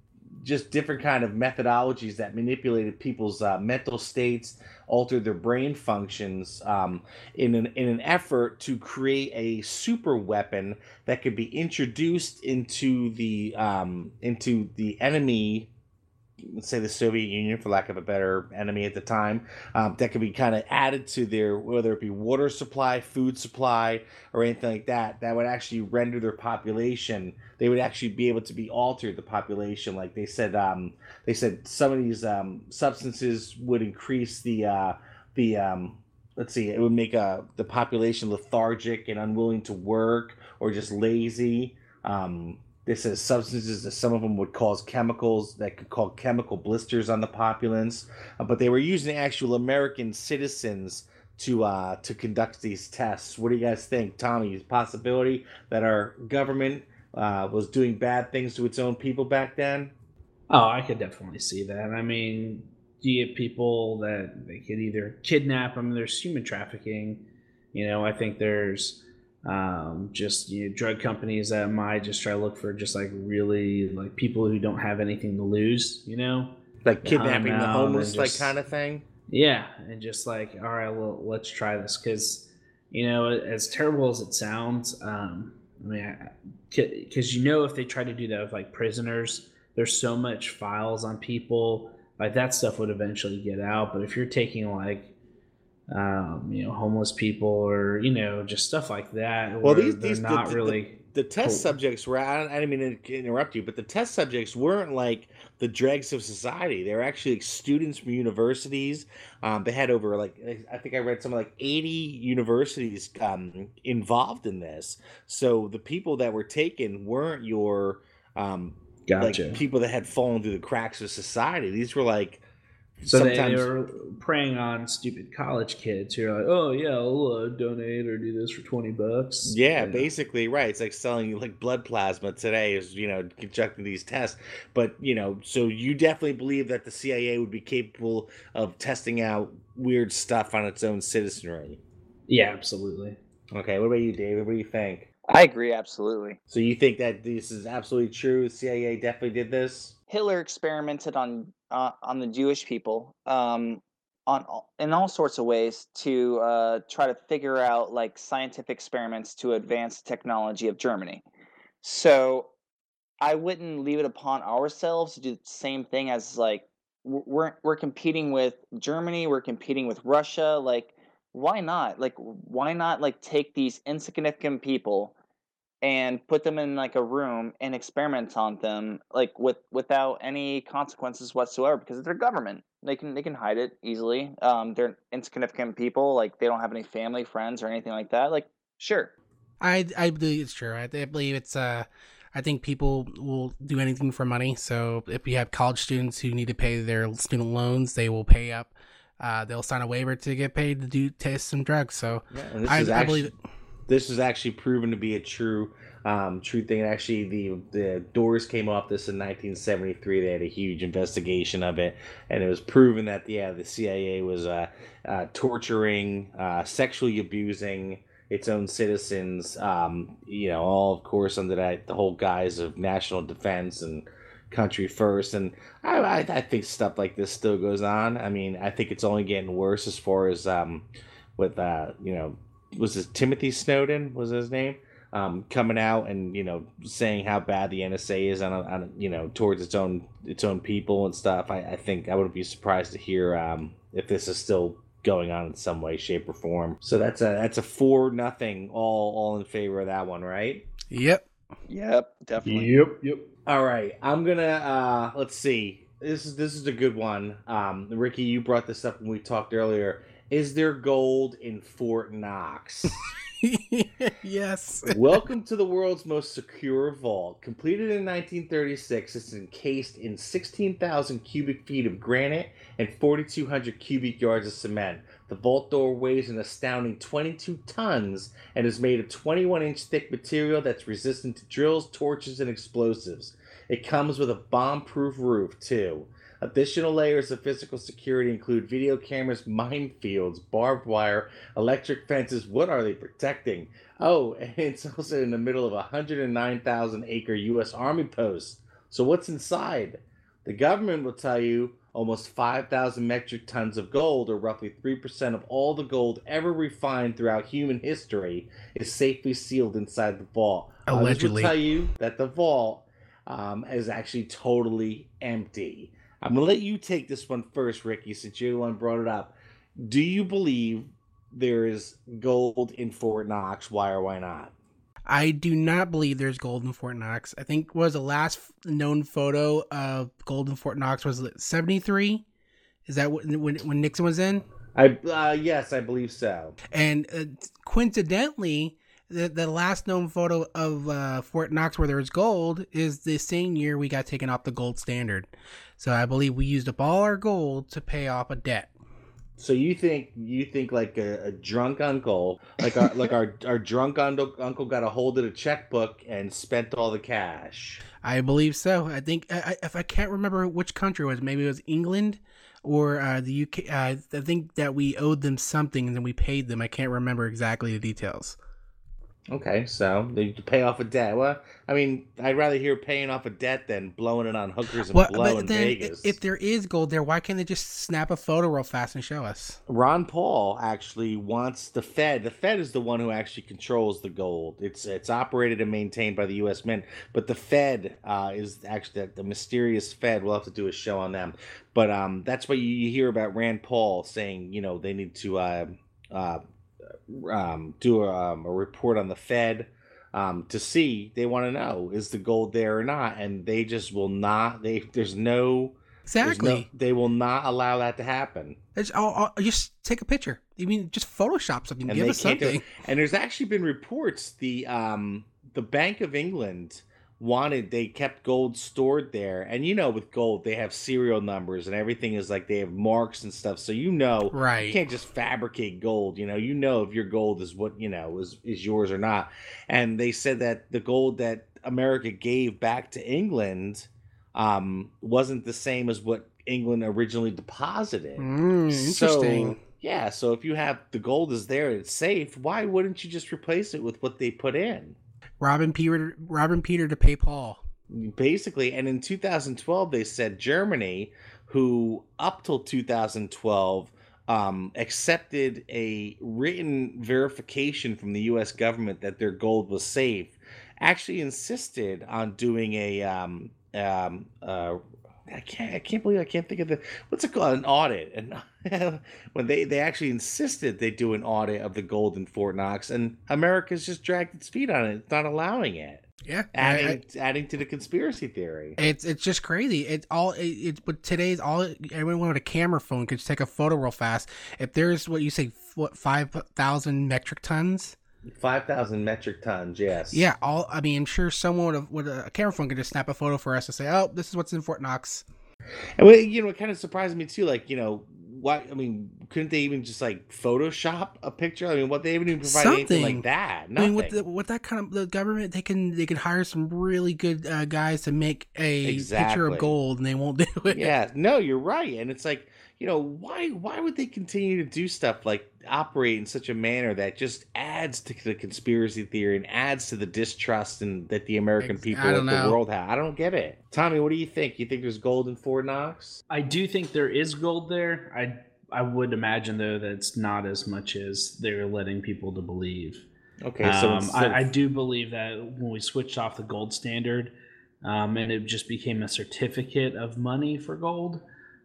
just different kind of methodologies that manipulated people's uh, mental states, altered their brain functions um, in an in an effort to create a super weapon that could be introduced into the um, into the enemy. Let's say the Soviet Union, for lack of a better enemy at the time, um, that could be kind of added to their, whether it be water supply, food supply, or anything like that, that would actually render their population, they would actually be able to be altered, the population. Like they said, um, they said some of these um, substances would increase the, uh, the um, let's see, it would make uh, the population lethargic and unwilling to work or just lazy. Um, This is substances that some of them would cause chemicals that could cause chemical blisters on the populace, uh, but they were using actual American citizens to uh, to conduct these tests. What do you guys think, Tommy? Is it a possibility that our government uh, was doing bad things to its own people back then? Oh, I could definitely see that. I mean, you get people that they could either kidnap them. There's human trafficking. You know, I think there's. Um, just you know, drug companies that might just try to look for just like really like people who don't have anything to lose, you know, like kidnapping um, the homeless, just, like kind of thing. Yeah, and just like, all right, well, let's try this because, you know, as terrible as it sounds, um, I mean, because you know, if they try to do that with like prisoners, there's so much files on people, like that stuff would eventually get out. But if you're taking like um you know homeless people or you know just stuff like that, well these these not the, the, really the, the test cool. subjects were I, I didn't mean to interrupt you, but the test subjects weren't like the dregs of society. They were actually like students from universities. Um they had over like I think I read something like eighty universities um involved in this, so the people that were taken weren't your um gotcha. like people that had fallen through the cracks of society. These were like So they, they were preying on stupid college kids who are like, oh, yeah, I'll uh, donate or do this for twenty bucks. Yeah, you know? Basically, right. It's like selling you like blood plasma today is, you know, conducting these tests. But, you know, so you definitely believe that the C I A would be capable of testing out weird stuff on its own citizenry. Yeah, absolutely. Okay, what about you, David? What do you think? I agree, absolutely. So you think that this is absolutely true? The C I A definitely did this? Hitler experimented on uh, on the Jewish people um, on all, in all sorts of ways to uh, try to figure out like scientific experiments to advance the technology of Germany. So I wouldn't leave it upon ourselves to do the same thing as like we're we're competing with Germany, we're competing with Russia. Like why not? Like why not like take these insignificant people and put them in like a room and experiment on them like with without any consequences whatsoever, because they're government, they can they can hide it easily. Um they're insignificant people, like they don't have any family, friends, or anything like that. Like sure, i i believe it's true. I believe it's uh I think people will do anything for money. So if you have college students who need to pay their student loans, they will pay up. Uh they'll sign a waiver to get paid to do test some drugs. So yeah, I, actually- I believe it. This was actually proven to be a true, um, true thing. And actually, the the Doors came off this in nineteen seventy-three. They had a huge investigation of it, and it was proven that yeah, the C I A was uh, uh, torturing, uh, sexually abusing its own citizens. Um, you know, all of course under that the whole guise of national defense and country first. And I, I, I think stuff like this still goes on. I mean, I think it's only getting worse as far as um, with uh, you know. Was this Timothy Snowden was his name, um, coming out and, you know, saying how bad the N S A is on, a, on a, you know, towards its own its own people and stuff. I, I think I wouldn't be surprised to hear um, if this is still going on in some way, shape, or form. So that's a that's a four nothing all all in favor of that one, right? Yep. Yep. Definitely. Yep. Yep. All right. I'm gonna uh, let's see. This is this is a good one. Um, Ricky, you brought this up when we talked earlier. Is there gold in Fort Knox? Yes. Welcome to the world's most secure vault. Completed in nineteen thirty-six, it's encased in sixteen thousand cubic feet of granite and four thousand two hundred cubic yards of cement. The vault door weighs an astounding twenty-two tons and is made of twenty-one inch thick material that's resistant to drills, torches, and explosives. It comes with a bomb-proof roof, too. Additional layers of physical security include video cameras, minefields, barbed wire, electric fences. What are they protecting? Oh, and it's also in the middle of a one hundred nine thousand acre U S Army post. So what's inside? The government will tell you almost five thousand metric tons of gold, or roughly three percent of all the gold ever refined throughout human history, is safely sealed inside the vault. Allegedly. I will tell you that the vault um, is actually totally empty. I'm going to let you take this one first, Ricky, since you're the one who brought it up. Do you believe there is gold in Fort Knox? Why or why not? I do not believe there's gold in Fort Knox. I think was the last known photo of gold in Fort Knox was seventy-three. Is that when when, when Nixon was in? I uh, yes, I believe so. And uh, coincidentally, the the last known photo of uh, Fort Knox where there was gold is the same year we got taken off the gold standard. So I believe we used up all our gold to pay off a debt. So you think you think like a, a drunk uncle, like our like our, our drunk uncle got a hold of the checkbook and spent all the cash? I believe so. I think I, if I can't remember which country it was, maybe it was England or uh, the U K. Uh, I think that we owed them something and then we paid them. I can't remember exactly the details. Okay, so they pay off a debt. Well, I mean, I'd rather hear paying off a debt than blowing it on hookers and well, blow but in then Vegas. If there is gold there, why can't they just snap a photo real fast and show us? Ron Paul actually wants the Fed. The Fed is the one who actually controls the gold. It's it's operated and maintained by the U S Mint, but the Fed uh, is actually the, the mysterious Fed. We'll have to do a show on them. But um, that's why you hear about Rand Paul saying, you know, they need to... Uh, uh, Um, do a, um, a report on the Fed um, to see. They want to know, is the gold there or not? And they just will not. They there's no exactly. There's no, they will not allow that to happen. It's, I'll, I'll just take a picture. You mean just Photoshop something? And give us something. And there's actually been reports. The um, the Bank of England wanted. They kept gold stored there, and you know, with gold they have serial numbers and everything is like they have marks and stuff, so you know, right? You can't just fabricate gold. You know, you know if your gold is what you know is is yours or not. And they said that the gold that America gave back to England um, wasn't the same as what England originally deposited. Mm, interesting. So, yeah, so if you have the gold is there, it's safe. Why wouldn't you just replace it with what they put in? Robin Peter, Robin Peter to pay Paul. Basically, and in two thousand twelve, they said Germany, who up till two thousand twelve um, accepted a written verification from the U S government that their gold was safe, actually insisted on doing a um, um, uh, I can't I can't believe I can't think of the what's it called an audit. And when they, they actually insisted they do an audit of the gold in Fort Knox, and America's just dragged its feet on it. It's not allowing it. Yeah, adding I, I, adding to the conspiracy theory. It's it's just crazy. It's all it, it but today's all everyone with a camera phone could just take a photo real fast. If there's what you say what five thousand metric tons. five thousand metric tons, yes. Yeah, all I mean, I'm sure someone would have, with a camera phone could just snap a photo for us to say, oh, this is what's in Fort Knox. And, well, you know, it kind of surprised me, too. Like, you know, why, I mean, couldn't they even just, like, Photoshop a picture? I mean, what, they haven't even provided Something. anything like that. Nothing. I mean, with, the, with that kind of the government, they can they can hire some really good uh, guys to make a exactly. picture of gold, and they won't do it. Yeah, no, you're right. And it's like, you know, why why would they continue to do stuff like operate in such a manner that just adds to the conspiracy theory and adds to the distrust and that the American people and the world have? I don't get it. Tommy, what do you think? You think there's gold in Fort Knox? I do think there is gold there. I I would imagine, though, that it's not as much as they're letting people to believe. Okay, so um, I, of... I do believe that when we switched off the gold standard um, and it just became a certificate of money for gold,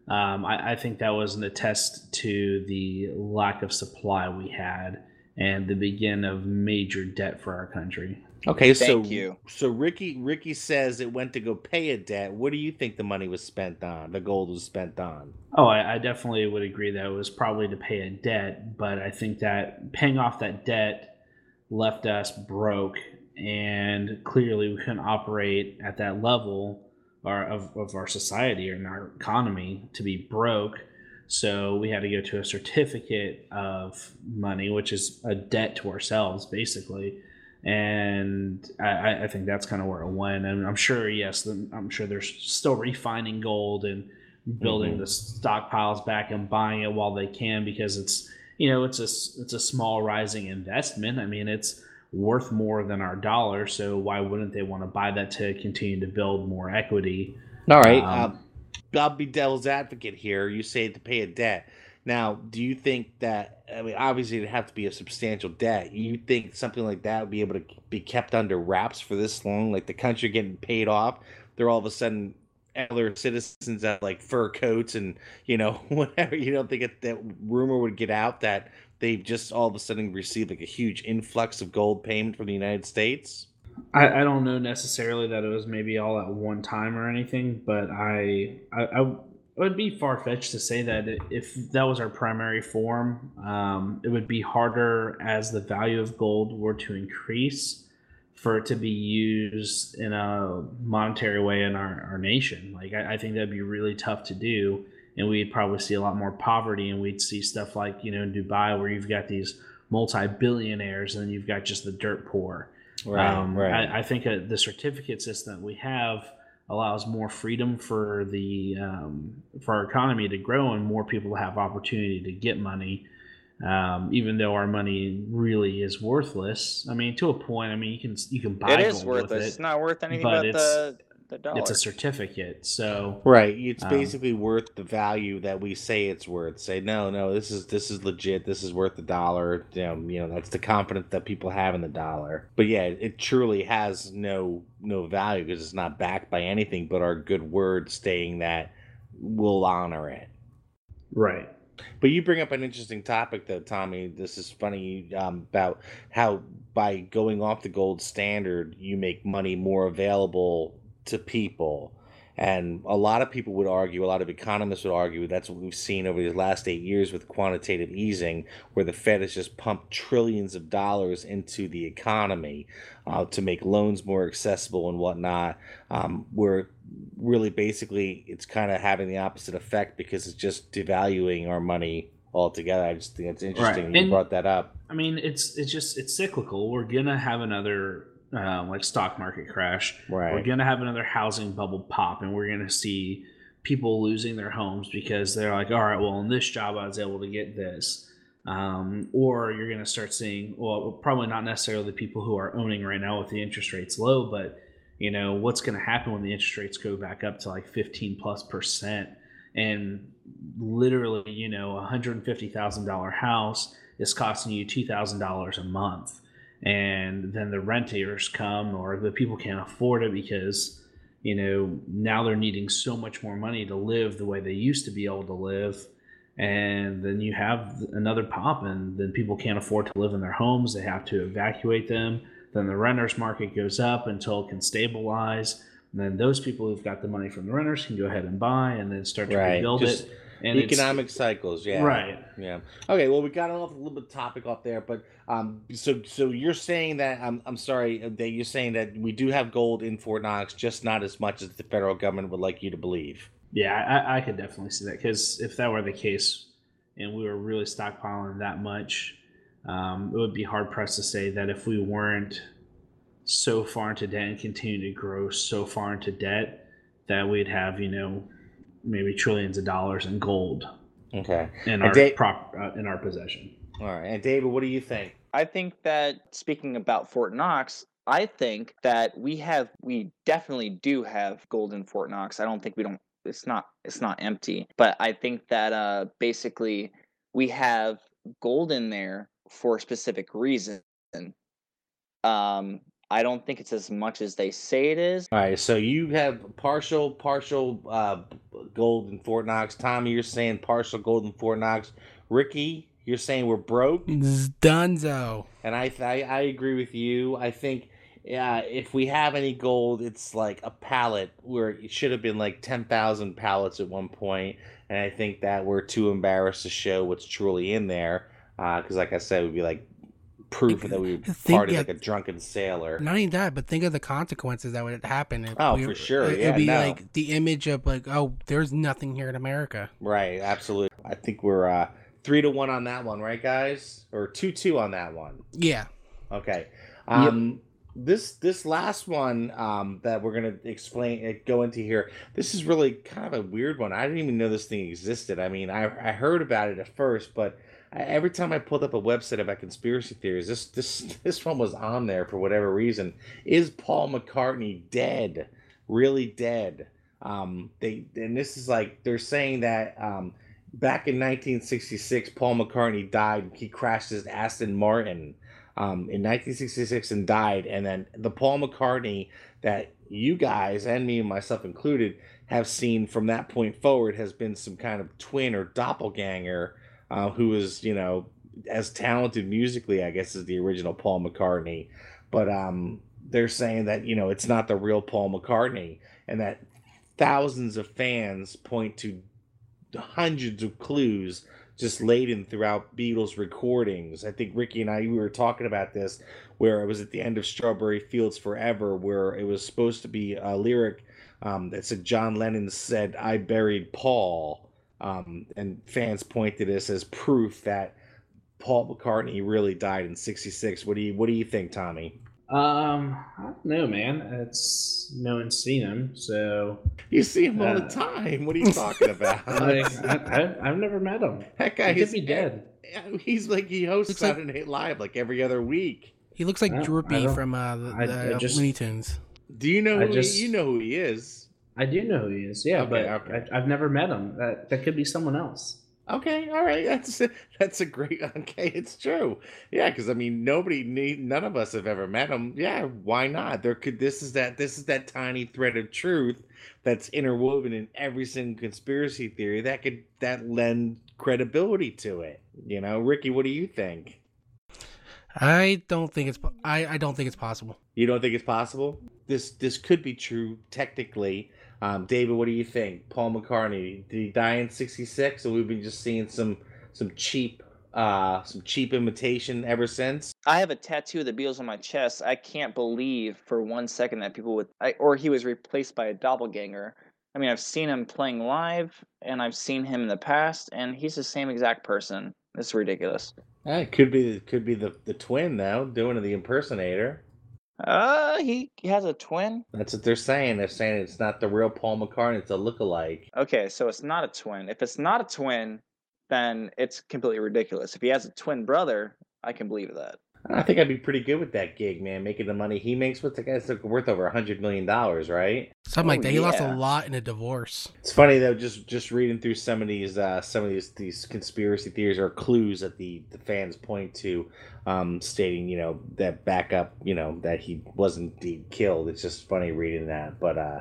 Um, I, I think that was an attest to the lack of supply we had and the begin of major debt for our country. Okay, Thank so you. so Ricky Ricky says it went to go pay a debt. What do you think the money was spent on? The gold was spent on? Oh, I, I definitely would agree that it was probably to pay a debt, but I think that paying off that debt left us broke, and clearly we couldn't operate at that level. Our, of, of our society and our economy to be broke. So we had to go to a certificate of money, which is a debt to ourselves, basically. And I, I think that's kind of where it went. And I'm sure, yes, I'm sure they're still refining gold and building mm-hmm. the stockpiles back and buying it while they can, because it's, you know, it's a, it's a small rising investment. I mean, it's worth more than our dollar, so why wouldn't they want to buy that to continue to build more equity? All right. Um, I'll be devil's advocate here. You say to pay a debt. Now, do you think that, I mean, obviously it'd have to be a substantial debt. You think something like that would be able to be kept under wraps for this long? Like the country getting paid off, they're all of a sudden elder citizens that like fur coats and, you know, whatever. You don't think it, that rumor would get out that they've just all of a sudden received like a huge influx of gold payment from the United States? I, I don't know necessarily that it was maybe all at one time or anything, but I I, I it would be far-fetched to say that if that was our primary form, um, it would be harder as the value of gold were to increase for it to be used in a monetary way in our, our nation. Like, I, I think that'd be really tough to do, and we'd probably see a lot more poverty, and we'd see stuff like, you know, in Dubai where you've got these multi-billionaires and then you've got just the dirt poor. Right, um, right. I, I think uh, the certificate system that we have allows more freedom for the um, for our economy to grow and more people have opportunity to get money, um, even though our money really is worthless. I mean, to a point. I mean, you can you can buy it is worthless. With it, it's not worth anything but, but the the dollar. It's a certificate, so right. It's basically um, worth the value that we say it's worth. Say no, no, this is this is legit. This is worth the dollar. Damn, you know, that's the confidence that people have in the dollar. But yeah, it truly has no. no value because it's not backed by anything but our good word saying that we'll honor it. Right. But you bring up an interesting topic though, Tommy. This is funny um, about how by going off the gold standard, you make money more available to people. And a lot of people would argue, a lot of economists would argue, that's what we've seen over these last eight years with quantitative easing, where the Fed has just pumped trillions of dollars into the economy uh, to make loans more accessible and whatnot. Um, where really basically it's kind of having the opposite effect because it's just devaluing our money altogether. I just think it's interesting right. you and, brought that up. I mean, it's it's just it's cyclical. We're gonna have another. Uh, like stock market crash, right. We're going to have another housing bubble pop, and we're going to see people losing their homes because they're like, all right, well, in this job I was able to get this. Um, or you're going to start seeing, well, probably not necessarily the people who are owning right now with the interest rates low, but you know what's going to happen when the interest rates go back up to like fifteen plus percent, and literally, you know, a one hundred fifty thousand dollars house is costing you two thousand dollars a month. And then the renters come, or the people can't afford it because, you know, now they're needing so much more money to live the way they used to be able to live. And then you have another pop, and then people can't afford to live in their homes. They have to evacuate them. Then the renters market goes up until it can stabilize. And then those people who've got the money from the renters can go ahead and buy and then start to right. rebuild Just- it. And economic cycles, yeah, right, yeah. Okay, well, we got off a little bit topic off there, but um, so so you're saying that I'm I'm sorry that you're saying that we do have gold in Fort Knox, just not as much as the federal government would like you to believe. Yeah, I, I could definitely see that because if that were the case, and we were really stockpiling that much, um, it would be hard pressed to say that if we weren't so far into debt and continue to grow so far into debt that we'd have, you know. Maybe trillions of dollars in gold. Okay. In our da- prop, uh, in our possession. All right. And David, what do you think? I think that speaking about Fort Knox, I think that we have we definitely do have gold in Fort Knox. I don't think we don't. It's not it's not empty. But I think that uh, basically we have gold in there for a specific reason. Um. I don't think it's as much as they say it is. All right, so you have partial, partial uh, gold in Fort Knox. Tommy, you're saying partial gold in Fort Knox. Ricky, you're saying we're broke. This is Dunzo. And I, I, I agree with you. I think uh, if we have any gold, it's like a pallet where it should have been like ten thousand pallets at one point. And I think that we're too embarrassed to show what's truly in there. Because uh, like I said, we'd be like, proof that we party like a drunken sailor. Not even that, but think of the consequences that would happen. If oh, we, for sure. It, yeah, it'd be no. like the image of like, oh, there's nothing here in America. Right, absolutely. I think we're uh, three to one on that one, right, guys? Or two two on that one. Yeah. Okay. Um, yep. This this last one um, that we're gonna explain, go into here. This is really kind of a weird one. I didn't even know this thing existed. I mean, I I heard about it at first, but. Every time I pulled up a website about conspiracy theories, this this this one was on there for whatever reason. Is Paul McCartney dead? Really dead? Um, they and this is like they're saying that um, back in nineteen sixty-six, Paul McCartney died. He crashed his Aston Martin um, in nineteen sixty-six and died. And then the Paul McCartney that you guys and me and myself included have seen from that point forward has been some kind of twin or doppelganger uh, who is, you know, as talented musically, I guess, as the original Paul McCartney. But um, they're saying that, you know, it's not the real Paul McCartney, and that thousands of fans point to hundreds of clues just laden throughout Beatles recordings. I think Ricky and I, we were talking about this, where it was at the end of Strawberry Fields Forever, where it was supposed to be a lyric um, that said John Lennon said, "I buried Paul." Um, and fans point to this as proof that Paul McCartney really died in sixty-six. What do you, what do you think, Tommy? Um, I don't know, man. It's no one's seen him, so you see him uh, all the time. What are you talking about? Like, I, I, I've never met him. That guy, he could be dead. He's like he hosts Saturday like, Night Live like every other week. He looks like Droopy from uh, the, I, the I just, Looney Tunes. Do you know? Who just, he, you know who he is? I do know who he is. Yeah, okay, but okay. I, I've never met him. That that could be someone else. Okay, all right, that's a, that's a great, okay, it's true. Yeah, because, I mean, nobody, need, none of us have ever met him. Yeah, why not? There could, this is that, this is that tiny thread of truth that's interwoven in every single conspiracy theory that could, that lend credibility to it. You know, Ricky, what do you think? I don't think it's, I, I don't think it's possible. You don't think it's possible? This, this could be true, technically. Um, David, what do you think? Paul McCartney, did he die in sixty-six? So we've been just seeing some some cheap uh, some cheap imitation ever since. I have a tattoo of the Beatles on my chest. I can't believe for one second that people would, I, or he was replaced by a doppelganger. I mean, I've seen him playing live, and I've seen him in the past, and he's the same exact person. It's ridiculous. Yeah, it could be could be the the twin though, doing the impersonator. Uh, he has a twin? That's what they're saying. They're saying it's not the real Paul McCartney. It's a lookalike. Okay, so it's not a twin. If it's not a twin, then it's completely ridiculous. If he has a twin brother, I can believe that. I think I'd be pretty good with that gig, man. Making the money he makes with the guys that's worth over one hundred million dollars, right? Something like oh, that. He yeah. lost a lot in a divorce. It's funny, though, just just reading through some of these uh, some of these, these conspiracy theories or clues that the, the fans point to, um, stating, you know, that back up, you know, that he was indeed killed. It's just funny reading that. But, uh,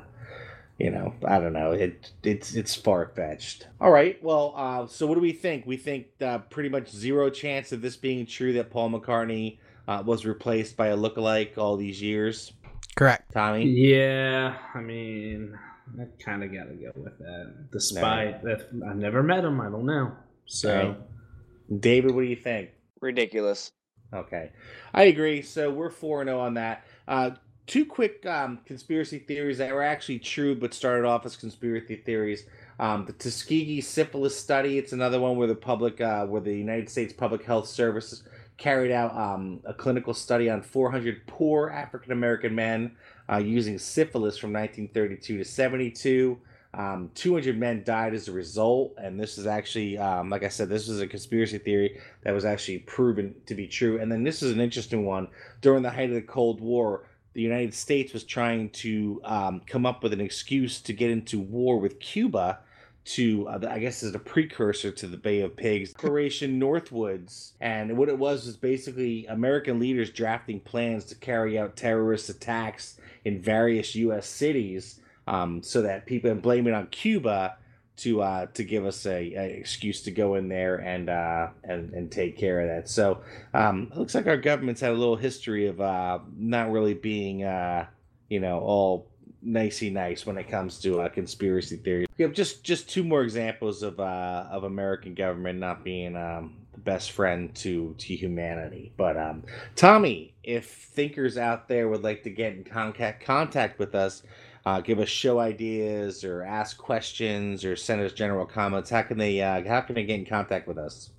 you know, I don't know. It It's it's far-fetched. All right. Well, uh, so what do we think? We think uh, pretty much zero chance of this being true, that Paul McCartney uh, was replaced by a lookalike all these years. Correct. Tommy? Yeah. I mean, I kind of got to go with that. Despite no. that I've never met him. I don't know. So, right. David, what do you think? Ridiculous. Okay. I agree. So we're four and oh on that. Uh Two quick um, conspiracy theories that were actually true but started off as conspiracy theories. Um, the Tuskegee syphilis study, it's another one where the public, uh, where the United States Public Health Service carried out um, a clinical study on four hundred poor African-American men uh, using syphilis from nineteen thirty-two to seventy-two. Um, two hundred men died as a result, and this is actually, um, like I said, this was a conspiracy theory that was actually proven to be true. And then this is an interesting one. During the height of the Cold War, the United States was trying to um, come up with an excuse to get into war with Cuba to, uh, I guess, as a precursor to the Bay of Pigs, Operation Northwoods. And what it was was basically American leaders drafting plans to carry out terrorist attacks in various U S cities um, so that people and blame it on Cuba to uh, to give us a, a excuse to go in there and uh, and and take care of that. So um, it looks like our government's had a little history of uh, not really being uh, you know all nicey nice when it comes to uh, conspiracy theories. We have just just two more examples of uh, of American government not being um, the best friend to to humanity. But um, Tommy, if thinkers out there would like to get in contact contact with us, Uh, give us show ideas or ask questions or send us general comments, how can they uh, how can they get in contact with us?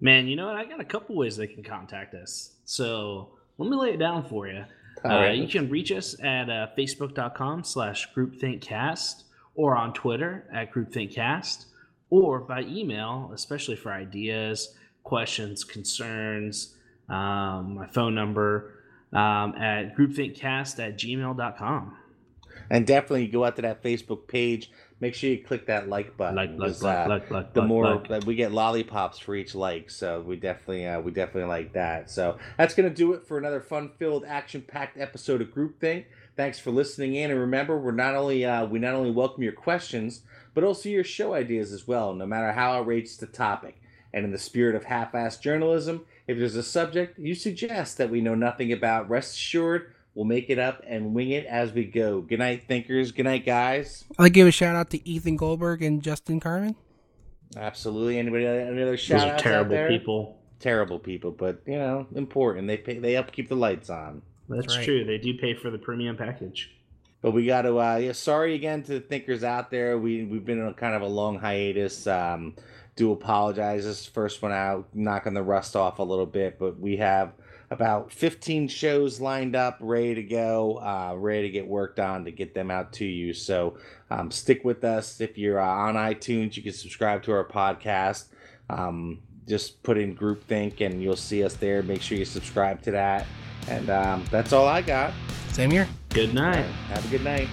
Man, you know what? I got a couple ways they can contact us. So let me lay it down for you. Uh, right. You can reach us at uh, facebook.com slash groupthinkcast or on Twitter at groupthinkcast or by email, especially for ideas, questions, concerns, um, my phone number um, at groupthinkcast at gmail dot com. And definitely go out to that Facebook page. Make sure you click that like button. Like, like, like, uh, like, like, the like, more like. That we get lollipops for each like, so we definitely, uh, we definitely like that. So that's gonna do it for another fun-filled, action-packed episode of Group Think. Thanks for listening in, and remember, we're not only uh, we not only welcome your questions, but also your show ideas as well. No matter how outrageous the topic, and in the spirit of half-assed journalism, if there's a subject you suggest that we know nothing about, rest assured, we'll make it up and wing it as we go. Good night, thinkers. Good night, guys. I'll give a shout out to Ethan Goldberg and Justin Carmen. Absolutely. Anybody? Any other shout outs out there? Those are terrible people. Terrible people, but you know, important. They pay. They upkeep the lights on. That's right. True. They do pay for the premium package. But we got to. Uh, yeah. Sorry again to the thinkers out there. We we've been on kind of a long hiatus. Um, do apologize. This is the first one out, knocking the rust off a little bit, but we have about fifteen shows lined up, ready to go, uh, ready to get worked on to get them out to you. So um, stick with us. If you're uh, on iTunes, you can subscribe to our podcast. Um, just put in Group Think and you'll see us there. Make sure you subscribe to that. And um, that's all I got. Same here. Good night. Right. Have a good night.